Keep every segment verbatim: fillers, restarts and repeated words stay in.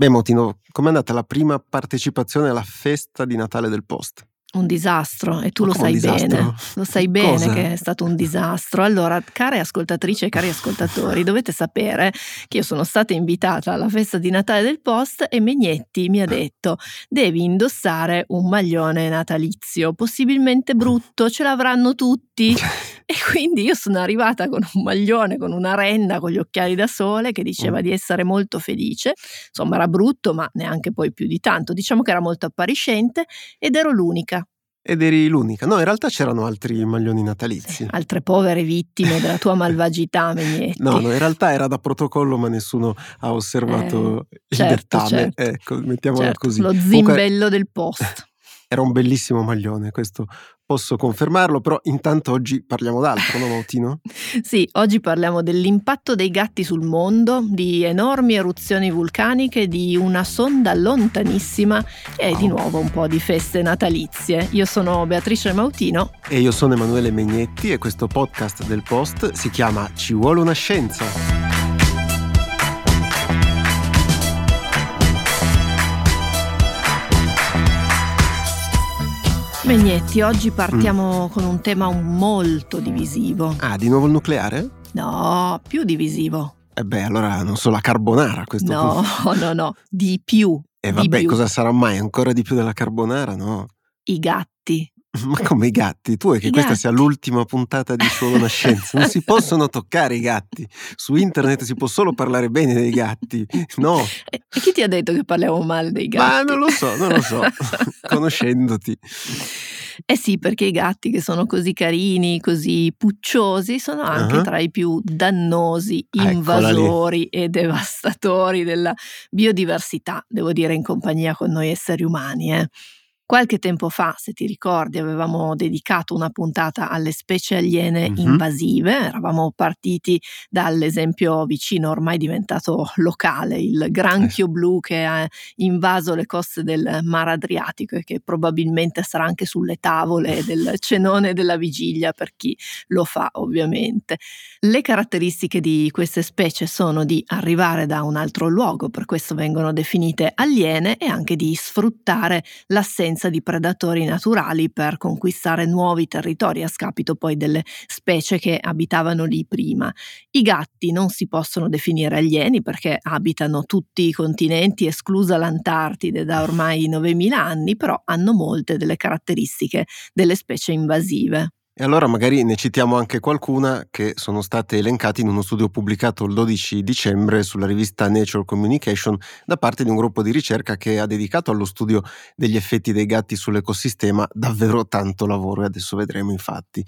Beh, Mautino, com'è andata la prima partecipazione alla festa di Natale del Post? Un disastro, e tu lo sai bene, lo sai bene Cosa? Che è stato un disastro. Allora, care ascoltatrici e cari ascoltatori, dovete sapere che io sono stata invitata alla festa di Natale del Post e Menghetti mi ha detto: devi indossare un maglione natalizio, possibilmente brutto, ce l'avranno tutti. E quindi io sono arrivata con un maglione, con una renna, con gli occhiali da sole, che diceva di essere molto felice. Insomma, era brutto, ma neanche poi più di tanto, diciamo che era molto appariscente, ed ero l'unica. Ed eri l'unica. No, in realtà c'erano altri maglioni natalizi. Eh, altre povere vittime della tua malvagità, Menghetti. No, no, in realtà era da protocollo, ma nessuno ha osservato eh, il certo, dettame. Certo. Ecco, mettiamola certo, così. Lo zimbello Comunque, del Post. Era un bellissimo maglione, questo posso confermarlo, però intanto oggi parliamo d'altro, no Mautino? Sì, oggi parliamo dell'impatto dei gatti sul mondo, di enormi eruzioni vulcaniche, di una sonda lontanissima e oh. di nuovo un po' di feste natalizie. Io sono Beatrice Mautino. E io sono Emanuele Menghetti e questo podcast del Post si chiama Ci vuole una scienza. Menghetti, oggi partiamo mm. con un tema molto divisivo. Ah, di nuovo il nucleare? No, più divisivo. E eh beh, allora non so, la carbonara a questo no, punto. No, no, no, di più. E eh vabbè, più. Cosa sarà mai? Ancora di più della carbonara, no? I gatti. Ma come i gatti? Tu vuoi che I questa gatti. Sia l'ultima puntata di Solo una Scienza? Non si possono toccare i gatti. Su internet si può solo parlare bene dei gatti. No. E chi ti ha detto che parliamo male dei gatti? Ma non lo so, non lo so. Conoscendoti. Eh sì, perché i gatti, che sono così carini, così pucciosi, sono anche uh-huh. tra i più dannosi, invasori e devastatori della biodiversità, devo dire, in compagnia con noi esseri umani, eh. Qualche tempo fa, se ti ricordi, avevamo dedicato una puntata alle specie aliene mm-hmm. invasive. Eravamo partiti dall'esempio vicino, ormai diventato locale, il granchio eh. blu che ha invaso le coste del Mar Adriatico e che probabilmente sarà anche sulle tavole del cenone della vigilia per chi lo fa, ovviamente. Le caratteristiche di queste specie sono di arrivare da un altro luogo, per questo vengono definite aliene, e anche di sfruttare l'assenza di predatori naturali per conquistare nuovi territori a scapito poi delle specie che abitavano lì prima. I gatti non si possono definire alieni perché abitano tutti i continenti, esclusa l'Antartide, da ormai novemila anni, però hanno molte delle caratteristiche delle specie invasive. E allora magari ne citiamo anche qualcuna che sono state elencate in uno studio pubblicato il dodici dicembre sulla rivista Nature Communication da parte di un gruppo di ricerca che ha dedicato allo studio degli effetti dei gatti sull'ecosistema davvero tanto lavoro, e adesso vedremo infatti.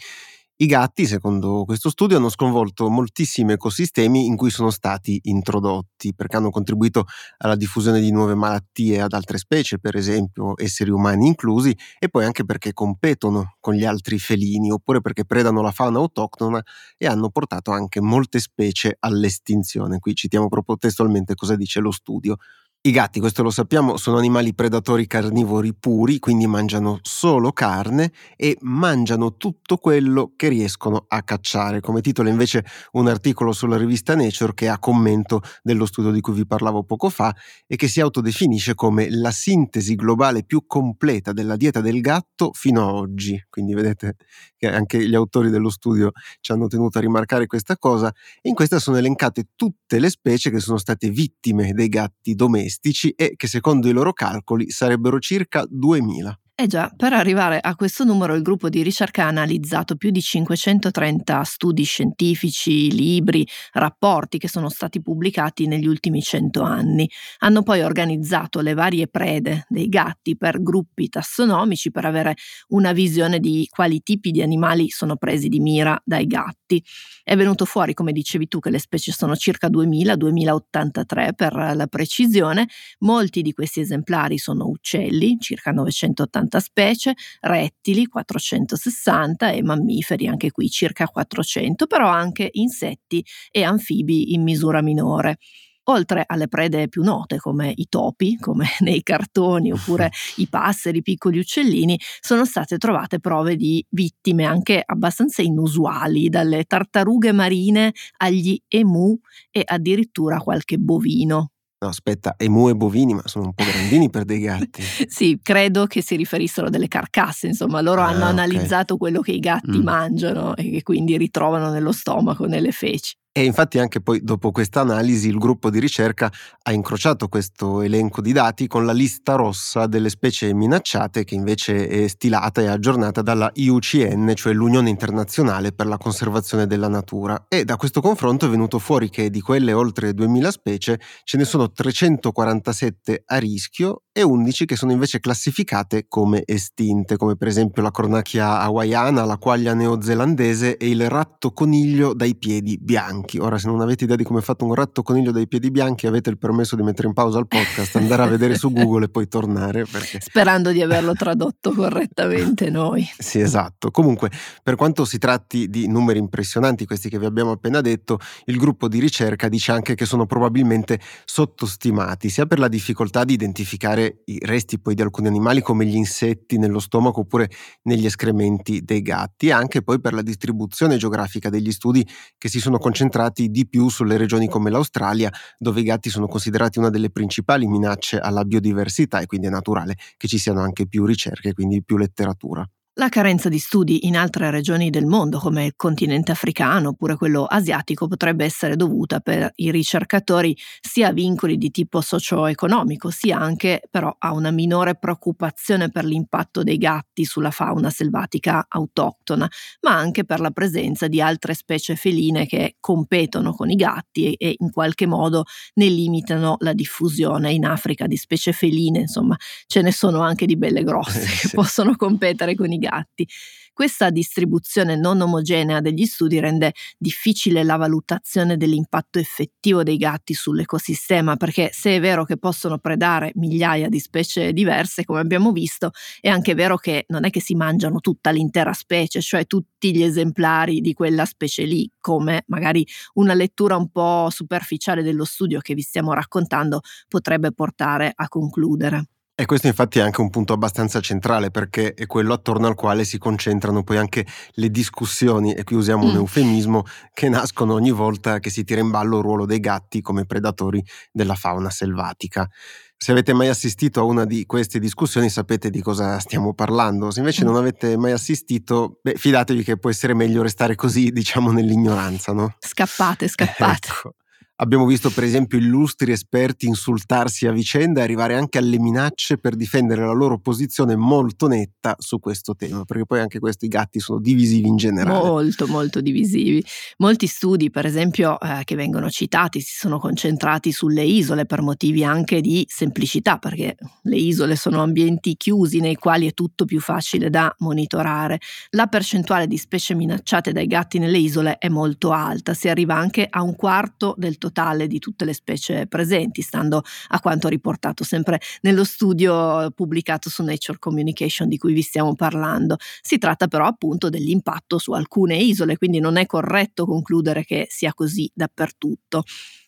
I gatti, secondo questo studio, hanno sconvolto moltissimi ecosistemi in cui sono stati introdotti, perché hanno contribuito alla diffusione di nuove malattie ad altre specie, per esempio esseri umani inclusi, e poi anche perché competono con gli altri felini, oppure perché predano la fauna autoctona e hanno portato anche molte specie all'estinzione. Qui citiamo proprio testualmente cosa dice lo studio. I gatti, questo lo sappiamo, sono animali predatori carnivori puri, quindi mangiano solo carne e mangiano tutto quello che riescono a cacciare. Come titolo invece un articolo sulla rivista Nature che ha commento dello studio di cui vi parlavo poco fa e che si autodefinisce come la sintesi globale più completa della dieta del gatto fino a oggi. Quindi vedete che anche gli autori dello studio ci hanno tenuto a rimarcare questa cosa, e in questa sono elencate tutte le specie che sono state vittime dei gatti domestici e che secondo i loro calcoli sarebbero circa duemila. Eh già, per arrivare a questo numero il gruppo di ricerca ha analizzato più di cinquecentotrenta studi scientifici, libri, rapporti che sono stati pubblicati negli ultimi cento anni. Hanno poi organizzato le varie prede dei gatti per gruppi tassonomici per avere una visione di quali tipi di animali sono presi di mira dai gatti. È venuto fuori, come dicevi tu, che le specie sono circa duemila, duemilaottantatré per la precisione. Molti di questi esemplari sono uccelli, circa novecentottanta specie, rettili quattrocentosessanta e mammiferi, anche qui circa quattrocento, però anche insetti e anfibi in misura minore. Oltre alle prede più note come i topi, come nei cartoni, oppure i passeri, piccoli uccellini, sono state trovate prove di vittime anche abbastanza inusuali, dalle tartarughe marine agli emu e addirittura qualche bovino. No, aspetta, emu e bovini, ma sono un po' grandini per dei gatti. Sì, credo che si riferissero delle carcasse, insomma, loro ah, hanno okay. analizzato quello che i gatti mm. mangiano e che quindi ritrovano nello stomaco, nelle feci. E infatti anche poi dopo questa analisi il gruppo di ricerca ha incrociato questo elenco di dati con la lista rossa delle specie minacciate, che invece è stilata e aggiornata dalla I U C N, cioè l'Unione Internazionale per la Conservazione della Natura, e da questo confronto è venuto fuori che di quelle oltre duemila specie ce ne sono trecentoquarantasette a rischio e undici che sono invece classificate come estinte, come per esempio la cornacchia hawaiana, la quaglia neozelandese e il ratto coniglio dai piedi bianchi. Ora, se non avete idea di come è fatto un ratto coniglio dai piedi bianchi, avete il permesso di mettere in pausa il podcast, andare a vedere su Google e poi tornare, perché... sperando di averlo tradotto correttamente noi. Sì, esatto. Comunque, per quanto si tratti di numeri impressionanti, questi che vi abbiamo appena detto, il gruppo di ricerca dice anche che sono probabilmente sottostimati, sia per la difficoltà di identificare i resti poi di alcuni animali come gli insetti nello stomaco oppure negli escrementi dei gatti, anche poi per la distribuzione geografica degli studi che si sono concentrati concentrati di più sulle regioni come l'Australia, dove i gatti sono considerati una delle principali minacce alla biodiversità, e quindi è naturale che ci siano anche più ricerche, quindi più letteratura. La carenza di studi in altre regioni del mondo, come il continente africano oppure quello asiatico, potrebbe essere dovuta per i ricercatori sia a vincoli di tipo socio-economico, sia anche però a una minore preoccupazione per l'impatto dei gatti sulla fauna selvatica autoctona, ma anche per la presenza di altre specie feline che competono con i gatti e, e in qualche modo ne limitano la diffusione. In Africa di specie feline, insomma, ce ne sono anche di belle grosse eh, sì. che possono competere con i gatti. Gatti. Questa distribuzione non omogenea degli studi rende difficile la valutazione dell'impatto effettivo dei gatti sull'ecosistema, perché se è vero che possono predare migliaia di specie diverse, come abbiamo visto, è anche vero che non è che si mangiano tutta l'intera specie, cioè tutti gli esemplari di quella specie lì, come magari una lettura un po' superficiale dello studio che vi stiamo raccontando potrebbe portare a concludere. E questo infatti è anche un punto abbastanza centrale, perché è quello attorno al quale si concentrano poi anche le discussioni, e qui usiamo un mm. eufemismo, che nascono ogni volta che si tira in ballo il ruolo dei gatti come predatori della fauna selvatica. Se avete mai assistito a una di queste discussioni sapete di cosa stiamo parlando, se invece non avete mai assistito, beh, fidatevi che può essere meglio restare così, diciamo, nell'ignoranza, no? Scappate, scappate. Ecco. Abbiamo visto per esempio illustri esperti insultarsi a vicenda e arrivare anche alle minacce per difendere la loro posizione molto netta su questo tema, perché poi anche questi gatti sono divisivi in generale. Molto, molto divisivi. Molti studi, per esempio, eh, che vengono citati, si sono concentrati sulle isole per motivi anche di semplicità, perché le isole sono ambienti chiusi nei quali è tutto più facile da monitorare. La percentuale di specie minacciate dai gatti nelle isole è molto alta, si arriva anche a un quarto del totale totale di tutte le specie presenti, stando a quanto riportato sempre nello studio pubblicato su Nature Communication di cui vi stiamo parlando. Si tratta però appunto dell'impatto su alcune isole, quindi non è corretto concludere che sia così dappertutto.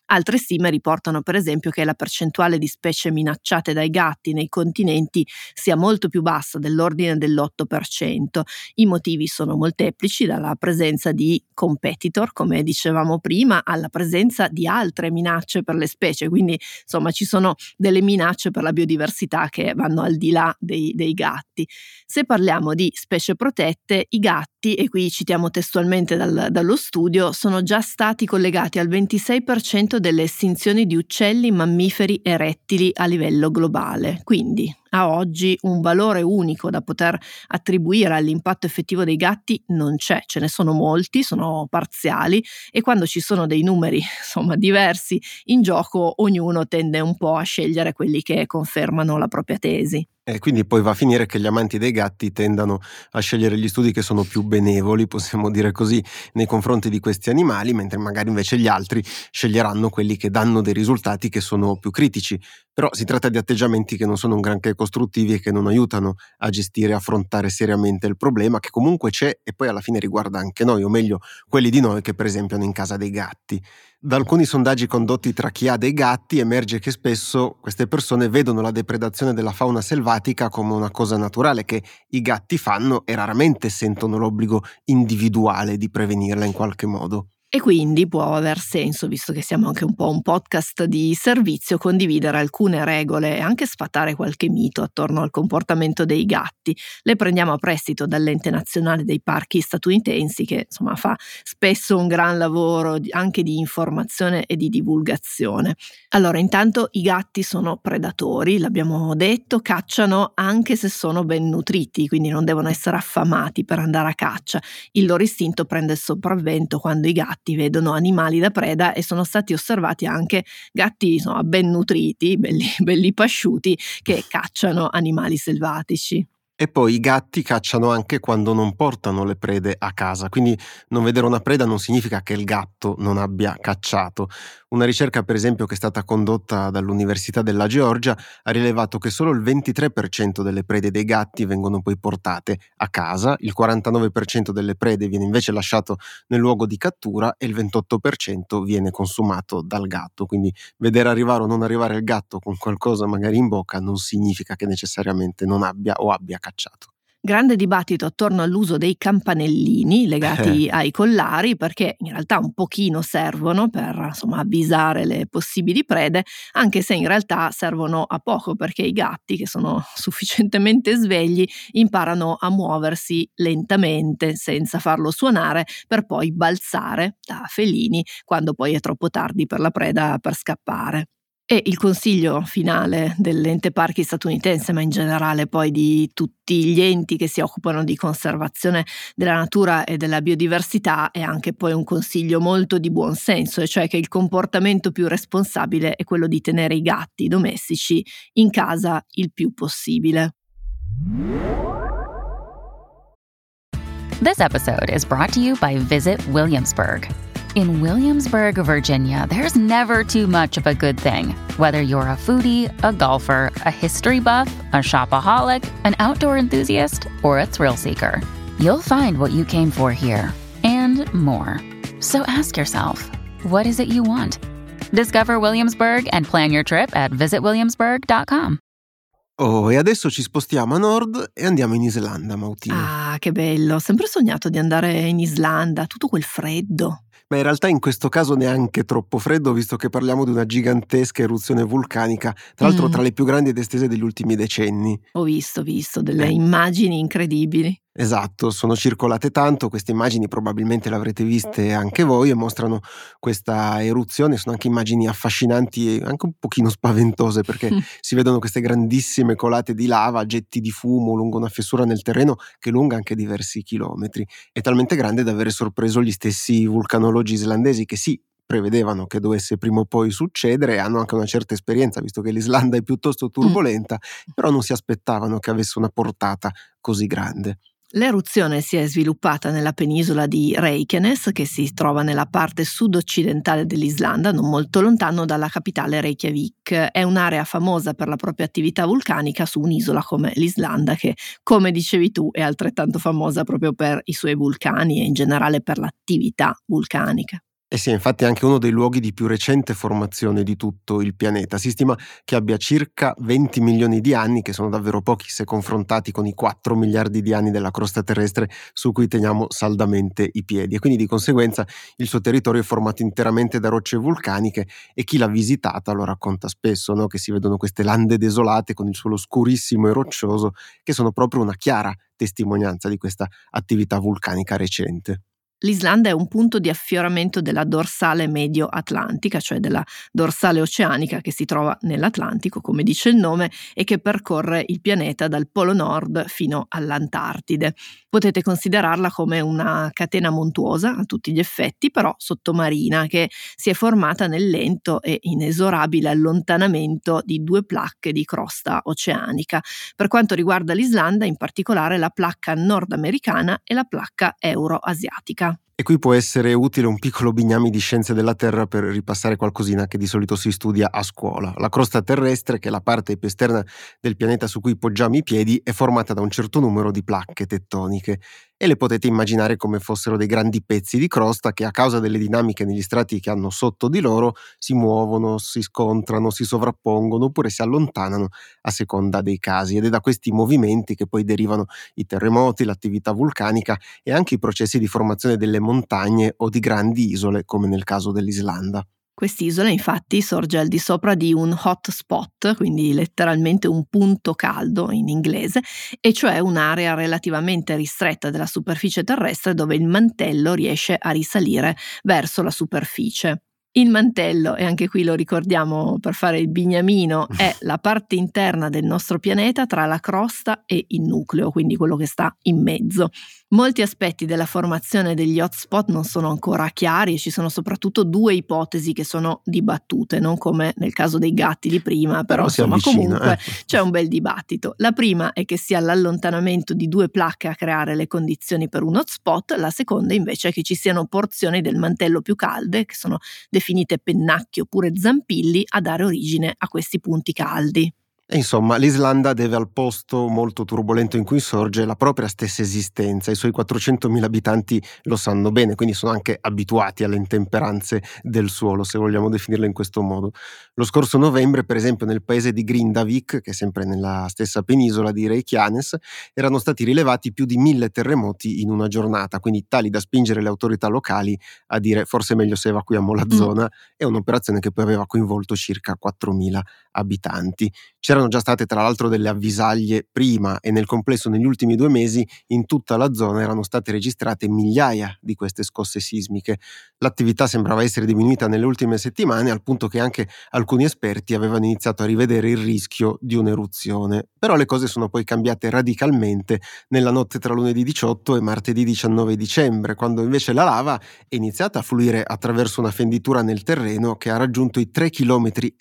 Altre stime riportano per esempio che la percentuale di specie minacciate dai gatti nei continenti sia molto più bassa, dell'ordine dell'otto per cento. I motivi sono molteplici, dalla presenza di competitor, come dicevamo prima, alla presenza di altre minacce per le specie, quindi insomma ci sono delle minacce per la biodiversità che vanno al di là dei, dei gatti. Se parliamo di specie protette, i gatti, e qui citiamo testualmente dal, dallo studio, sono già stati collegati al ventisei per cento delle estinzioni di uccelli, mammiferi e rettili a livello globale. Quindi a oggi un valore unico da poter attribuire all'impatto effettivo dei gatti non c'è, ce ne sono molti, sono parziali, e quando ci sono dei numeri insomma diversi in gioco ognuno tende un po' a scegliere quelli che confermano la propria tesi. E quindi poi va a finire che gli amanti dei gatti tendano a scegliere gli studi che sono più benevoli, possiamo dire così, nei confronti di questi animali, mentre magari invece gli altri sceglieranno quelli che danno dei risultati che sono più critici. Però si tratta di atteggiamenti che non sono un granché costruttivi e che non aiutano a gestire e affrontare seriamente il problema, che comunque c'è e poi alla fine riguarda anche noi, o meglio quelli di noi che per esempio hanno in casa dei gatti. Da alcuni sondaggi condotti tra chi ha dei gatti emerge che spesso queste persone vedono la depredazione della fauna selvatica come una cosa naturale che i gatti fanno e raramente sentono l'obbligo individuale di prevenirla in qualche modo. E quindi può aver senso, visto che siamo anche un po' un podcast di servizio, condividere alcune regole e anche sfatare qualche mito attorno al comportamento dei gatti. Le prendiamo a prestito dall'Ente Nazionale dei Parchi Statunitensi, che insomma fa spesso un gran lavoro anche di informazione e di divulgazione. Allora, intanto i gatti sono predatori, l'abbiamo detto, cacciano anche se sono ben nutriti, quindi non devono essere affamati per andare a caccia. Il loro istinto prende il sopravvento quando i gatti vedono animali da preda, e sono stati osservati anche gatti insomma, ben nutriti, belli, belli pasciuti, che cacciano animali selvatici. E poi i gatti cacciano anche quando non portano le prede a casa, quindi non vedere una preda non significa che il gatto non abbia cacciato. Una ricerca, per esempio, che è stata condotta dall'Università della Georgia ha rilevato che solo il ventitré per cento delle prede dei gatti vengono poi portate a casa, il quarantanove per cento delle prede viene invece lasciato nel luogo di cattura e il ventotto per cento viene consumato dal gatto. Quindi vedere arrivare o non arrivare il gatto con qualcosa magari in bocca non significa che necessariamente non abbia o abbia cacciato. Grande dibattito attorno all'uso dei campanellini legati ai collari, perché in realtà un pochino servono per insomma avvisare le possibili prede, anche se in realtà servono a poco, perché i gatti, che sono sufficientemente svegli, imparano a muoversi lentamente senza farlo suonare, per poi balzare da felini quando poi è troppo tardi per la preda per scappare. E il consiglio finale dell'Ente Parchi Statunitense, ma in generale poi di tutti gli enti che si occupano di conservazione della natura e della biodiversità, è anche poi un consiglio molto di buon senso, e cioè che il comportamento più responsabile è quello di tenere i gatti domestici in casa il più possibile. This episode is brought to you by Visit Williamsburg. In Williamsburg, Virginia, there's never too much of a good thing. Whether you're a foodie, a golfer, a history buff, a shopaholic, an outdoor enthusiast, or a thrill seeker, you'll find what you came for here and more. So ask yourself, what is it you want? Discover Williamsburg and plan your trip at visit williamsburg dot com. Oh, e adesso ci spostiamo a nord e andiamo in Islanda, Mautino. Ah, che bello, ho sempre sognato di andare in Islanda, tutto quel freddo. Ma in realtà in questo caso neanche troppo freddo, visto che parliamo di una gigantesca eruzione vulcanica, tra l'altro mm. tra le più grandi ed estese degli ultimi decenni. Ho visto, visto, delle eh. immagini incredibili. Esatto, sono circolate tanto, queste immagini probabilmente le avrete viste anche voi, e mostrano questa eruzione, sono anche immagini affascinanti e anche un pochino spaventose, perché si vedono queste grandissime colate di lava, getti di fumo lungo una fessura nel terreno che lunga anche diversi chilometri. È talmente grande da avere sorpreso gli stessi vulcanologi islandesi, che sì, prevedevano che dovesse prima o poi succedere, e hanno anche una certa esperienza, visto che l'Islanda è piuttosto turbolenta, però non si aspettavano che avesse una portata così grande. L'eruzione si è sviluppata nella penisola di Reykjanes, che si trova nella parte sud-occidentale dell'Islanda, non molto lontano dalla capitale Reykjavik. È un'area famosa per la propria attività vulcanica su un'isola come l'Islanda, che, come dicevi tu, è altrettanto famosa proprio per i suoi vulcani e in generale per l'attività vulcanica. E eh sì, infatti è anche uno dei luoghi di più recente formazione di tutto il pianeta. Si stima che abbia circa venti milioni di anni, che sono davvero pochi se confrontati con i quattro miliardi di anni della crosta terrestre su cui teniamo saldamente i piedi. E quindi di conseguenza il suo territorio è formato interamente da rocce vulcaniche, e chi l'ha visitata lo racconta spesso, no? Che si vedono queste lande desolate con il suolo scurissimo e roccioso, che sono proprio una chiara testimonianza di questa attività vulcanica recente. L'Islanda è un punto di affioramento della dorsale medio-atlantica, cioè della dorsale oceanica che si trova nell'Atlantico, come dice il nome, e che percorre il pianeta dal Polo Nord fino all'Antartide. Potete considerarla come una catena montuosa a tutti gli effetti, però sottomarina, che si è formata nel lento e inesorabile allontanamento di due placche di crosta oceanica. Per quanto riguarda l'Islanda, in particolare la placca nordamericana e la placca euroasiatica. E qui può essere utile un piccolo bignami di scienze della Terra per ripassare qualcosina che di solito si studia a scuola. La crosta terrestre, che è la parte più esterna del pianeta su cui poggiamo i piedi, è formata da un certo numero di placche tettoniche. e le potete immaginare come fossero dei grandi pezzi di crosta che a causa delle dinamiche negli strati che hanno sotto di loro si muovono, si scontrano, si sovrappongono oppure si allontanano a seconda dei casi, ed è da questi movimenti che poi derivano i terremoti, l'attività vulcanica e anche i processi di formazione delle montagne o di grandi isole come nel caso dell'Islanda. Quest'isola infatti sorge al di sopra di un hot spot, quindi letteralmente un punto caldo in inglese, e cioè un'area relativamente ristretta della superficie terrestre dove il mantello riesce a risalire verso la superficie. Il mantello, e anche qui lo ricordiamo per fare il bignamino, è la parte interna del nostro pianeta tra la crosta e il nucleo, quindi quello che sta in mezzo. Molti aspetti della formazione degli hotspot non sono ancora chiari e ci sono soprattutto due ipotesi che sono dibattute, non come nel caso dei gatti di prima, però, però insomma avvicina, comunque eh. c'è un bel dibattito. La prima è che sia l'allontanamento di due placche a creare le condizioni per un hotspot, la seconda invece è che ci siano porzioni del mantello più calde, che sono definite pennacchi oppure zampilli, a dare origine a questi punti caldi. E insomma, l'Islanda deve al posto molto turbolento in cui sorge la propria stessa esistenza. I suoi quattrocentomila abitanti lo sanno bene, quindi sono anche abituati alle intemperanze del suolo, se vogliamo definirle in questo modo. Lo scorso novembre, per esempio, nel paese di Grindavik, che è sempre nella stessa penisola di Reykjanes, erano stati rilevati più di mille terremoti in una giornata, quindi tali da spingere le autorità locali a dire forse è meglio se evacuiamo la zona. È un'operazione che poi aveva coinvolto circa quattromila abitanti. C'erano già state tra l'altro delle avvisaglie prima, e nel complesso negli ultimi due mesi in tutta la zona erano state registrate migliaia di queste scosse sismiche. L'attività sembrava essere diminuita nelle ultime settimane, al punto che anche alcuni esperti avevano iniziato a rivedere il rischio di un'eruzione. Però le cose sono poi cambiate radicalmente nella notte tra lunedì diciotto e martedì diciannove dicembre, quando invece la lava è iniziata a fluire attraverso una fenditura nel terreno che ha raggiunto i tre virgola cinque chilometri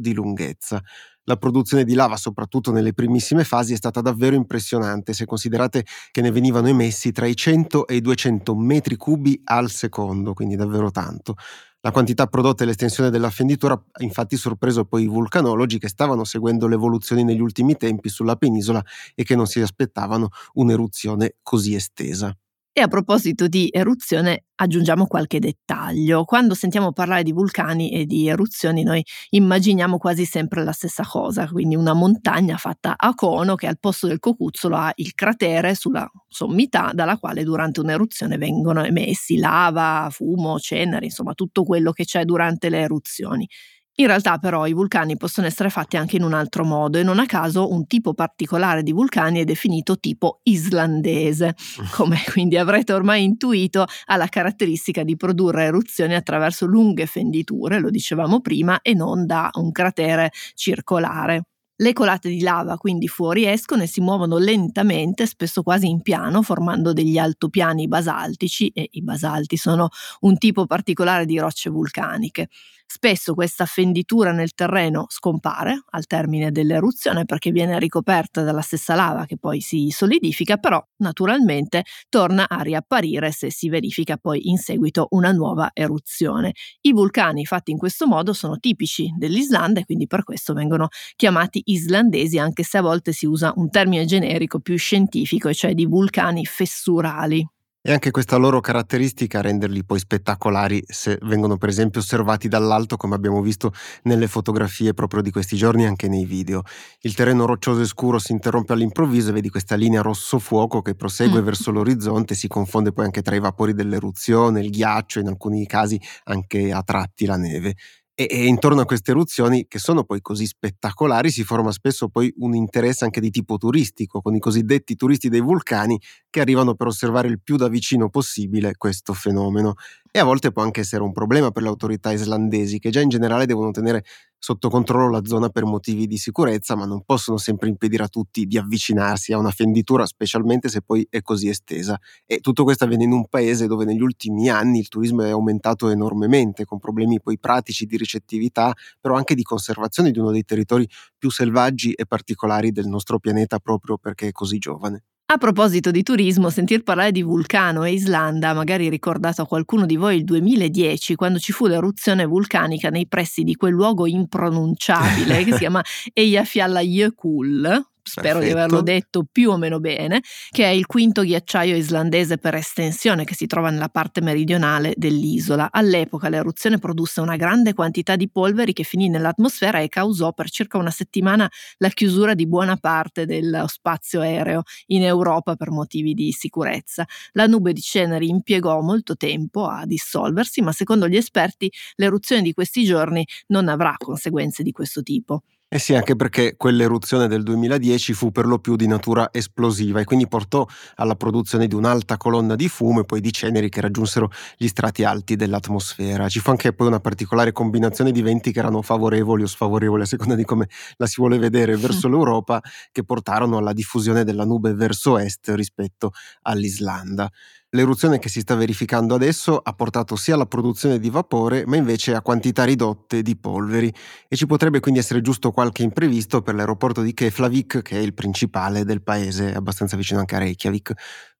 di lunghezza. La produzione di lava, soprattutto nelle primissime fasi, è stata davvero impressionante se considerate che ne venivano emessi tra i cento e i duecento metri cubi al secondo, quindi davvero tanto. La quantità prodotta e l'estensione della fenditura ha infatti sorpreso poi i vulcanologi che stavano seguendo le evoluzioni negli ultimi tempi sulla penisola e che non si aspettavano un'eruzione così estesa. E a proposito di eruzione, aggiungiamo qualche dettaglio. Quando sentiamo parlare di vulcani e di eruzioni, noi immaginiamo quasi sempre la stessa cosa, quindi una montagna fatta a cono che al posto del cocuzzolo ha il cratere sulla sommità dalla quale durante un'eruzione vengono emessi lava, fumo, ceneri, insomma tutto quello che c'è durante le eruzioni. In realtà però i vulcani possono essere fatti anche in un altro modo, e non a caso un tipo particolare di vulcani è definito tipo islandese, come quindi avrete ormai intuito ha la caratteristica di produrre eruzioni attraverso lunghe fenditure, lo dicevamo prima, e non da un cratere circolare. Le colate di lava quindi fuoriescono e si muovono lentamente, spesso quasi in piano, formando degli altopiani basaltici, e i basalti sono un tipo particolare di rocce vulcaniche. Spesso questa fenditura nel terreno scompare al termine dell'eruzione perché viene ricoperta dalla stessa lava che poi si solidifica, però naturalmente torna a riapparire se si verifica poi in seguito una nuova eruzione. I vulcani fatti in questo modo sono tipici dell'Islanda e quindi per questo vengono chiamati islandesi, anche se a volte si usa un termine generico più scientifico, e cioè di vulcani fessurali. E anche questa loro caratteristica a renderli poi spettacolari se vengono per esempio osservati dall'alto, come abbiamo visto nelle fotografie proprio di questi giorni e anche nei video. Il terreno roccioso e scuro si interrompe all'improvviso e vedi questa linea rosso fuoco che prosegue mm. verso l'orizzonte e si confonde poi anche tra i vapori dell'eruzione, il ghiaccio e in alcuni casi anche a tratti la neve. E, e intorno a queste eruzioni, che sono poi così spettacolari, si forma spesso poi un interesse anche di tipo turistico, con i cosiddetti turisti dei vulcani che arrivano per osservare il più da vicino possibile questo fenomeno. E a volte può anche essere un problema per le autorità islandesi, che già in generale devono tenere sotto controllo la zona per motivi di sicurezza, ma non possono sempre impedire a tutti di avvicinarsi a una fenditura, specialmente se poi è così estesa. E tutto questo avviene in un paese dove negli ultimi anni il turismo è aumentato enormemente, con problemi poi pratici di ricettività, però anche di conservazione di uno dei territori più selvaggi e particolari del nostro pianeta, proprio perché è così giovane. A proposito di turismo, sentir parlare di vulcano e Islanda magari ricordato a qualcuno di voi il duemiladieci, quando ci fu l'eruzione vulcanica nei pressi di quel luogo impronunciabile che si chiama Eyjafjallajökull, spero Perfetto. Di averlo detto più o meno bene, che è il quinto ghiacciaio islandese per estensione che si trova nella parte meridionale dell'isola. All'epoca l'eruzione produsse una grande quantità di polveri che finì nell'atmosfera e causò per circa una settimana la chiusura di buona parte dello spazio aereo in Europa per motivi di sicurezza. La nube di ceneri impiegò molto tempo a dissolversi, ma secondo gli esperti l'eruzione di questi giorni non avrà conseguenze di questo tipo. Eh sì, anche perché quell'eruzione del duemiladieci fu per lo più di natura esplosiva e quindi portò alla produzione di un'alta colonna di fumo e poi di ceneri che raggiunsero gli strati alti dell'atmosfera. Ci fu anche poi una particolare combinazione di venti che erano favorevoli o sfavorevoli, a seconda di come la si vuole vedere, verso l'Europa, che portarono alla diffusione della nube verso est rispetto all'Islanda. L'eruzione che si sta verificando adesso ha portato sia alla produzione di vapore, ma invece a quantità ridotte di polveri, e ci potrebbe quindi essere giusto qualche imprevisto per l'aeroporto di Keflavik, che è il principale del paese, abbastanza vicino anche a Reykjavik.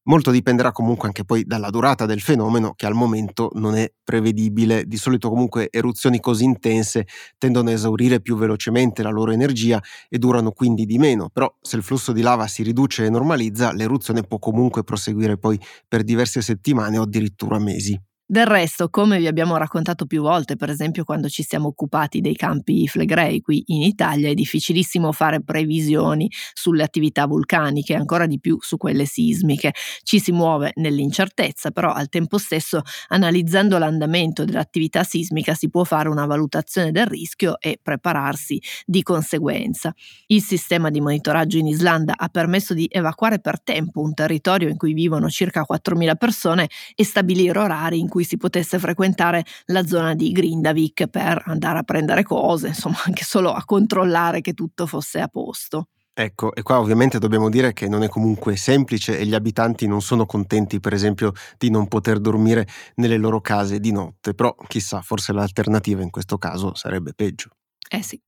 Molto dipenderà comunque anche poi dalla durata del fenomeno, che al momento non è prevedibile. Di solito comunque eruzioni così intense tendono a esaurire più velocemente la loro energia e durano quindi di meno, però se il flusso di lava si riduce e normalizza, l'eruzione può comunque proseguire poi per diverse settimane o addirittura mesi. Del resto, come vi abbiamo raccontato più volte, per esempio quando ci siamo occupati dei campi flegrei qui in Italia, è difficilissimo fare previsioni sulle attività vulcaniche, ancora di più su quelle sismiche. Ci si muove nell'incertezza, però al tempo stesso, analizzando l'andamento dell'attività sismica, si può fare una valutazione del rischio e prepararsi di conseguenza. Il sistema di monitoraggio in Islanda ha permesso di evacuare per tempo un territorio in cui vivono circa quattromila persone e stabilire orari in cui si potesse frequentare la zona di Grindavik per andare a prendere cose, insomma anche solo a controllare che tutto fosse a posto. Ecco, e qua ovviamente dobbiamo dire che non è comunque semplice e gli abitanti non sono contenti, per esempio, di non poter dormire nelle loro case di notte, però chissà, forse l'alternativa in questo caso sarebbe peggio. Eh sì.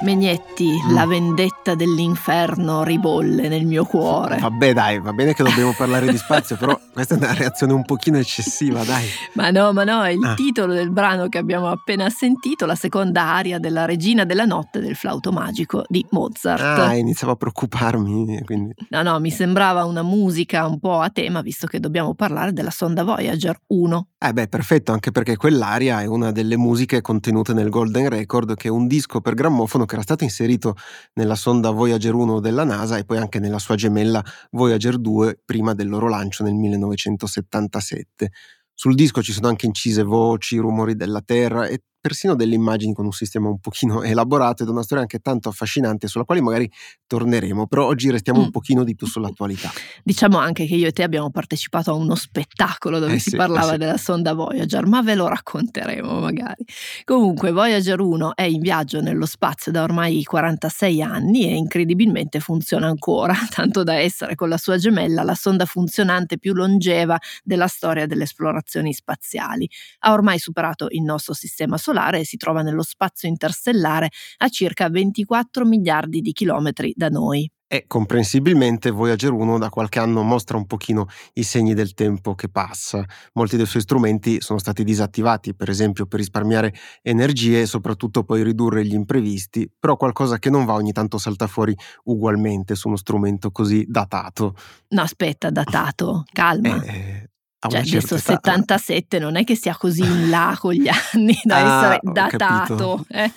Menghetti, mm. la vendetta dell'inferno ribolle nel mio cuore. Vabbè dai, va bene che dobbiamo parlare di spazio, però questa è una reazione un pochino eccessiva, dai. Ma no, ma no, è il ah. titolo del brano che abbiamo appena sentito, la seconda aria della Regina della Notte del flauto magico di Mozart. Ah, iniziavo a preoccuparmi, quindi. No, no, mi sembrava una musica un po' a tema, visto che dobbiamo parlare della sonda Voyager uno. Eh beh, perfetto, anche perché quell'aria è una delle musiche contenute nel Golden Record, che è un disco per grammofono che era stato inserito nella sonda Voyager uno della NASA e poi anche nella sua gemella Voyager due prima del loro lancio nel millenovecentosettantasette. Sul disco ci sono anche incise voci, rumori della terra e persino delle immagini con un sistema un pochino elaborato ed una storia anche tanto affascinante sulla quale magari torneremo, però oggi restiamo mm. un pochino di più sull'attualità. Diciamo anche che io e te abbiamo partecipato a uno spettacolo dove eh si sì, parlava eh sì. della sonda Voyager, ma ve lo racconteremo magari. Comunque Voyager uno è in viaggio nello spazio da ormai quarantasei anni e incredibilmente funziona ancora, tanto da essere con la sua gemella la sonda funzionante più longeva della storia delle esplorazioni spaziali. Ha ormai superato il nostro sistema solare e si trova nello spazio interstellare a circa ventiquattro miliardi di chilometri da noi. E comprensibilmente Voyager uno da qualche anno mostra un pochino i segni del tempo che passa. Molti dei suoi strumenti sono stati disattivati, per esempio per risparmiare energie e soprattutto poi ridurre gli imprevisti, però qualcosa che non va ogni tanto salta fuori ugualmente su uno strumento così datato. No, aspetta, datato, calma. Eh, Cioè adesso età. settantasette non è che sia così in là con gli anni da ah, essere datato, eh?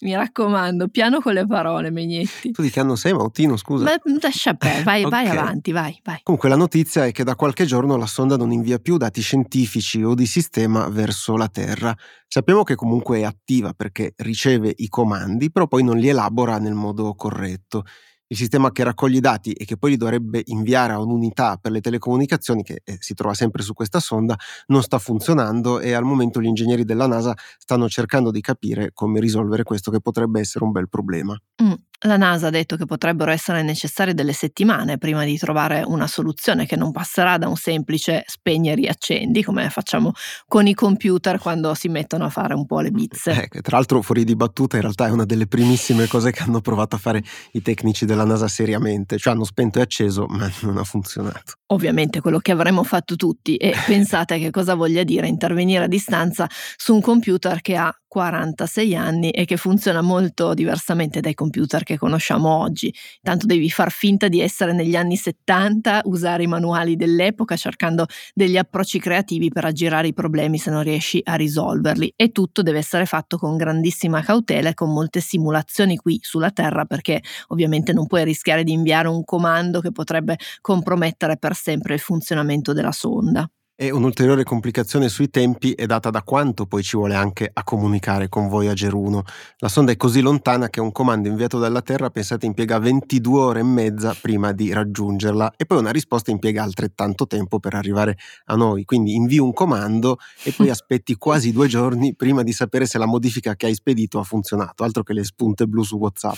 Mi raccomando, piano con le parole, Menghetti. Tu di che anno sei, Mautino, scusa? Ma, lascia bene, vai, okay. vai avanti, vai, vai. Comunque la notizia è che da qualche giorno la sonda non invia più dati scientifici o di sistema verso la Terra. Sappiamo che comunque è attiva perché riceve i comandi, però poi non li elabora nel modo corretto. Il sistema che raccoglie i dati e che poi li dovrebbe inviare a un'unità per le telecomunicazioni, che si trova sempre su questa sonda, non sta funzionando e al momento gli ingegneri della NASA stanno cercando di capire come risolvere questo, che potrebbe essere un bel problema. Mm. La NASA ha detto che potrebbero essere necessarie delle settimane prima di trovare una soluzione che non passerà da un semplice spegne e riaccendi, come facciamo con i computer quando si mettono a fare un po' le bizze. Eh, tra l'altro, fuori di battuta, in realtà è una delle primissime cose che hanno provato a fare i tecnici della NASA seriamente, cioè hanno spento e acceso, ma non ha funzionato. Ovviamente quello che avremmo fatto tutti, e pensate che cosa voglia dire intervenire a distanza su un computer che ha quarantasei anni e che funziona molto diversamente dai computer che conosciamo oggi. Tanto devi far finta di essere negli anni settanta, usare i manuali dell'epoca cercando degli approcci creativi per aggirare i problemi se non riesci a risolverli, e tutto deve essere fatto con grandissima cautela e con molte simulazioni qui sulla Terra, perché ovviamente non puoi rischiare di inviare un comando che potrebbe compromettere per sempre il funzionamento della sonda. E un'ulteriore complicazione sui tempi è data da quanto poi ci vuole anche a comunicare con Voyager uno. La sonda è così lontana che un comando inviato dalla Terra, pensate, impiega ventidue ore e mezza prima di raggiungerla, e poi una risposta impiega altrettanto tempo per arrivare a noi. Quindi invii un comando e poi aspetti quasi due giorni prima di sapere se la modifica che hai spedito ha funzionato. Altro che le spunte blu su WhatsApp.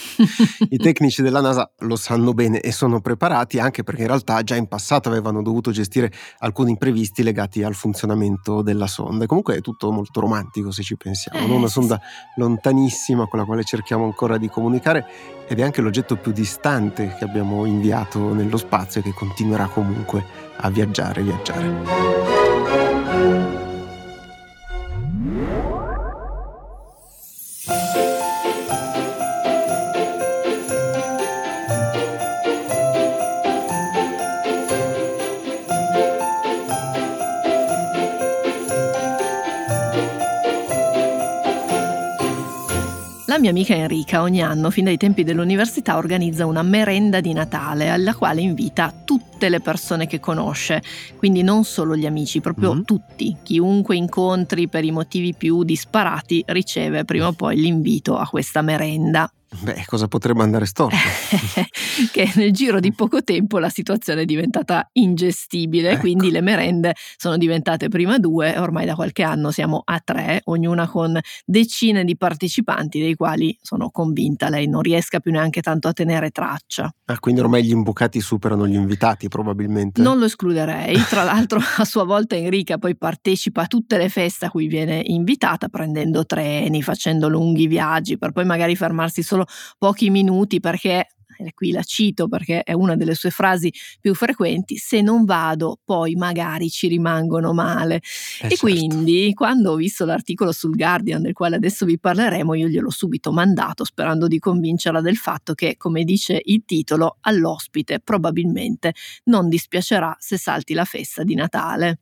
I tecnici della NASA lo sanno bene e sono preparati, anche perché in realtà già in passato avevano dovuto gestire alcuni imprevisti legati al funzionamento della sonda. Comunque è tutto molto romantico, se ci pensiamo, no? Una sonda lontanissima con la quale cerchiamo ancora di comunicare, ed è anche l'oggetto più distante che abbiamo inviato nello spazio e che continuerà comunque a viaggiare, viaggiare. La mia amica Enrica ogni anno, fin dai tempi dell'università, organizza una merenda di Natale alla quale invita tutte le persone che conosce, quindi non solo gli amici, proprio mm. tutti. Chiunque incontri per i motivi più disparati riceve prima o poi l'invito a questa merenda. Beh, cosa potrebbe andare storto? Che nel giro di poco tempo la situazione è diventata ingestibile, ecco. Quindi le merende sono diventate prima due, ormai da qualche anno siamo a tre, ognuna con decine di partecipanti dei quali, sono convinta, lei non riesca più neanche tanto a tenere traccia. Ah, quindi ormai gli imbucati superano gli invitati, probabilmente? Non lo escluderei, tra l'altro a sua volta Enrica poi partecipa a tutte le feste a cui viene invitata, prendendo treni, facendo lunghi viaggi, per poi magari fermarsi solo pochi minuti perché, e qui la cito perché è una delle sue frasi più frequenti, se non vado poi magari ci rimangono male. Eh e certo. Quindi quando ho visto l'articolo sul Guardian del quale adesso vi parleremo, io gliel'ho subito mandato sperando di convincerla del fatto che, come dice il titolo, all'ospite probabilmente non dispiacerà se salti la festa di Natale.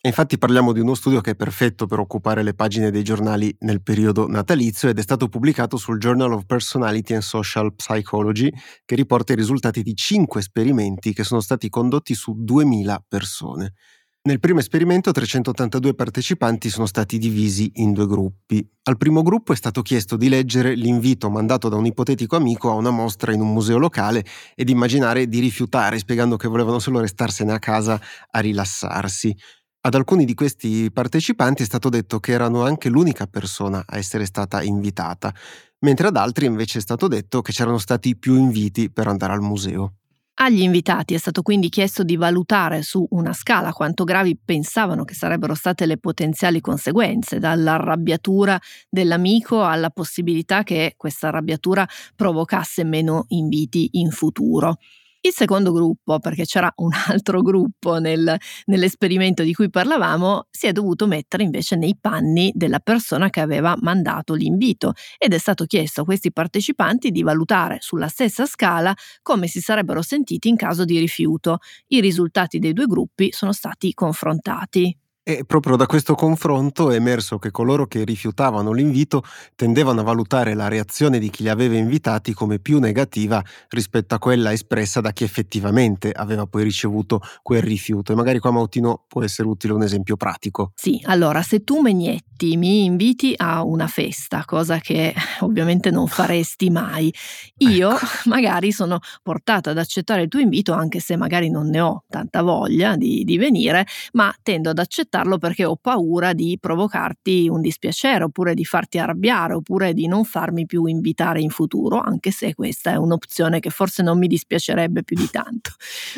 E infatti parliamo di uno studio che è perfetto per occupare le pagine dei giornali nel periodo natalizio, ed è stato pubblicato sul Journal of Personality and Social Psychology, che riporta i risultati di cinque esperimenti che sono stati condotti su duemila persone. Nel primo esperimento trecentottantadue partecipanti sono stati divisi in due gruppi. Al primo gruppo è stato chiesto di leggere l'invito mandato da un ipotetico amico a una mostra in un museo locale e di immaginare di rifiutare, spiegando che volevano solo restarsene a casa a rilassarsi. Ad alcuni di questi partecipanti è stato detto che erano anche l'unica persona a essere stata invitata, mentre ad altri invece è stato detto che c'erano stati più inviti per andare al museo. Agli invitati è stato quindi chiesto di valutare su una scala quanto gravi pensavano che sarebbero state le potenziali conseguenze, dall'arrabbiatura dell'amico alla possibilità che questa arrabbiatura provocasse meno inviti in futuro. Il secondo gruppo, perché c'era un altro gruppo nel, nell'esperimento di cui parlavamo, si è dovuto mettere invece nei panni della persona che aveva mandato l'invito, ed è stato chiesto a questi partecipanti di valutare sulla stessa scala come si sarebbero sentiti in caso di rifiuto. I risultati dei due gruppi sono stati confrontati. E proprio da questo confronto è emerso che coloro che rifiutavano l'invito tendevano a valutare la reazione di chi li aveva invitati come più negativa rispetto a quella espressa da chi effettivamente aveva poi ricevuto quel rifiuto. E magari qua, Mautino, può essere utile un esempio pratico. Sì, allora, se tu, Menghetti, mi inviti a una festa, cosa che ovviamente non faresti mai, io ecco. magari sono portata ad accettare il tuo invito, anche se magari non ne ho tanta voglia di, di venire, ma tendo ad accettare portarlo perché ho paura di provocarti un dispiacere, oppure di farti arrabbiare, oppure di non farmi più invitare in futuro, anche se questa è un'opzione che forse non mi dispiacerebbe più di tanto.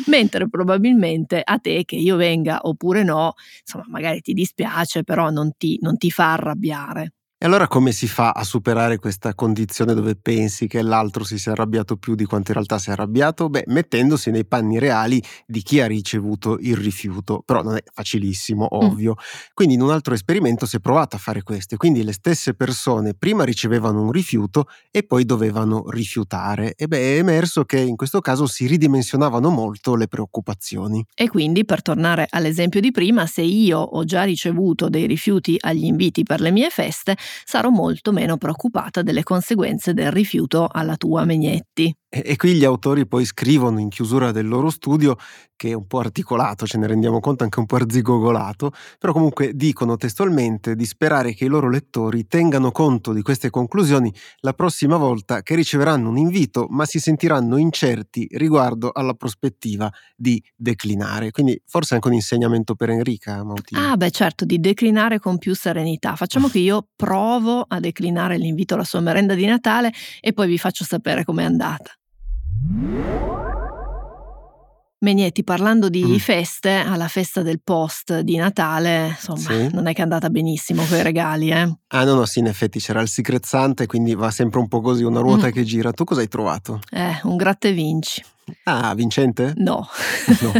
Mentre probabilmente a te che io venga oppure no, insomma, magari ti dispiace, però non ti, non ti fa arrabbiare. E allora come si fa a superare questa condizione dove pensi che l'altro si sia arrabbiato più di quanto in realtà si è arrabbiato? Beh, mettendosi nei panni reali di chi ha ricevuto il rifiuto, però non è facilissimo, ovvio. Mm. Quindi in un altro esperimento si è provato a fare questo, quindi le stesse persone prima ricevevano un rifiuto e poi dovevano rifiutare. E beh, è emerso che in questo caso si ridimensionavano molto le preoccupazioni. E quindi, per tornare all'esempio di prima, se io ho già ricevuto dei rifiuti agli inviti per le mie feste, sarò molto meno preoccupata delle conseguenze del rifiuto alla tua, Menghetti. E, e qui gli autori poi scrivono in chiusura del loro studio, che è un po' articolato, ce ne rendiamo conto, anche un po' arzigogolato, però comunque dicono testualmente di sperare che i loro lettori tengano conto di queste conclusioni la prossima volta che riceveranno un invito, ma si sentiranno incerti riguardo alla prospettiva di declinare. Quindi forse anche un insegnamento per Enrica Mautino. Ah beh certo, di declinare con più serenità. Facciamo che io provo a declinare l'invito alla sua merenda di Natale e poi vi faccio sapere com'è andata. Menghetti, parlando di mm. feste, alla festa del Post di Natale, insomma, sì. non è che è andata benissimo coi regali, eh? Ah no, no, sì, in effetti c'era il Secret Santa, quindi va sempre un po' così, una ruota mm. che gira. Tu cosa hai trovato? Eh, un grattevinci. Ah, vincente? No. No.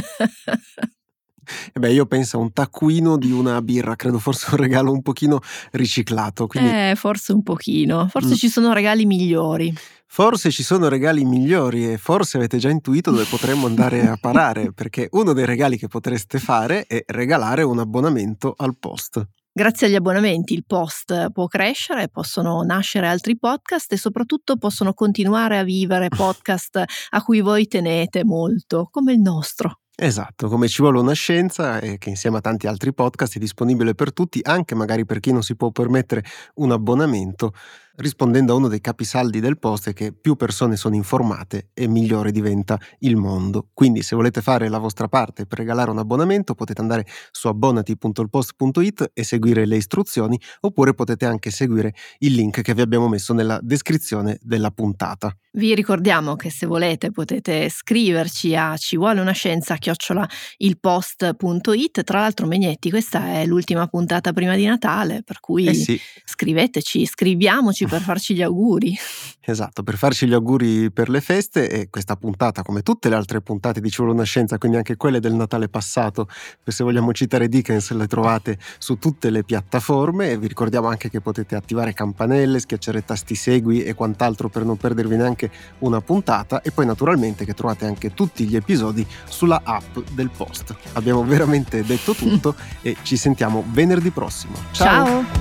E beh, io penso a un taccuino di una birra, credo forse un regalo un pochino riciclato. Quindi... Eh, forse un pochino, forse mm. ci sono regali migliori. Forse ci sono regali migliori e forse avete già intuito dove potremmo andare a parare, perché uno dei regali che potreste fare è regalare un abbonamento al Post. Grazie agli abbonamenti il Post può crescere, possono nascere altri podcast e soprattutto possono continuare a vivere podcast a cui voi tenete molto, come il nostro. Esatto, come Ci vuole una scienza, eh, che insieme a tanti altri podcast è disponibile per tutti, anche magari per chi non si può permettere un abbonamento, rispondendo a uno dei capisaldi del Post è che più persone sono informate e migliore diventa il mondo. Quindi se volete fare la vostra parte per regalare un abbonamento potete andare su abbonati punto il post punto it e seguire le istruzioni, oppure potete anche seguire il link che vi abbiamo messo nella descrizione della puntata. Vi ricordiamo che se volete potete scriverci a ci vuole una scienza chiocciola ilpost.it. Tra l'altro, Menghetti, questa è l'ultima puntata prima di Natale, per cui eh sì. scriveteci, scriviamoci per farci gli auguri. Esatto, per farci gli auguri per le feste. E questa puntata, come tutte le altre puntate di Ci vuole una scienza, quindi anche quelle del Natale passato, se vogliamo citare Dickens, le trovate su tutte le piattaforme. E vi ricordiamo anche che potete attivare campanelle, schiacciare tasti segui e quant'altro per non perdervi neanche una puntata. E poi naturalmente che trovate anche tutti gli episodi sulla app del Post. Abbiamo veramente detto tutto e ci sentiamo venerdì prossimo. Ciao! Ciao.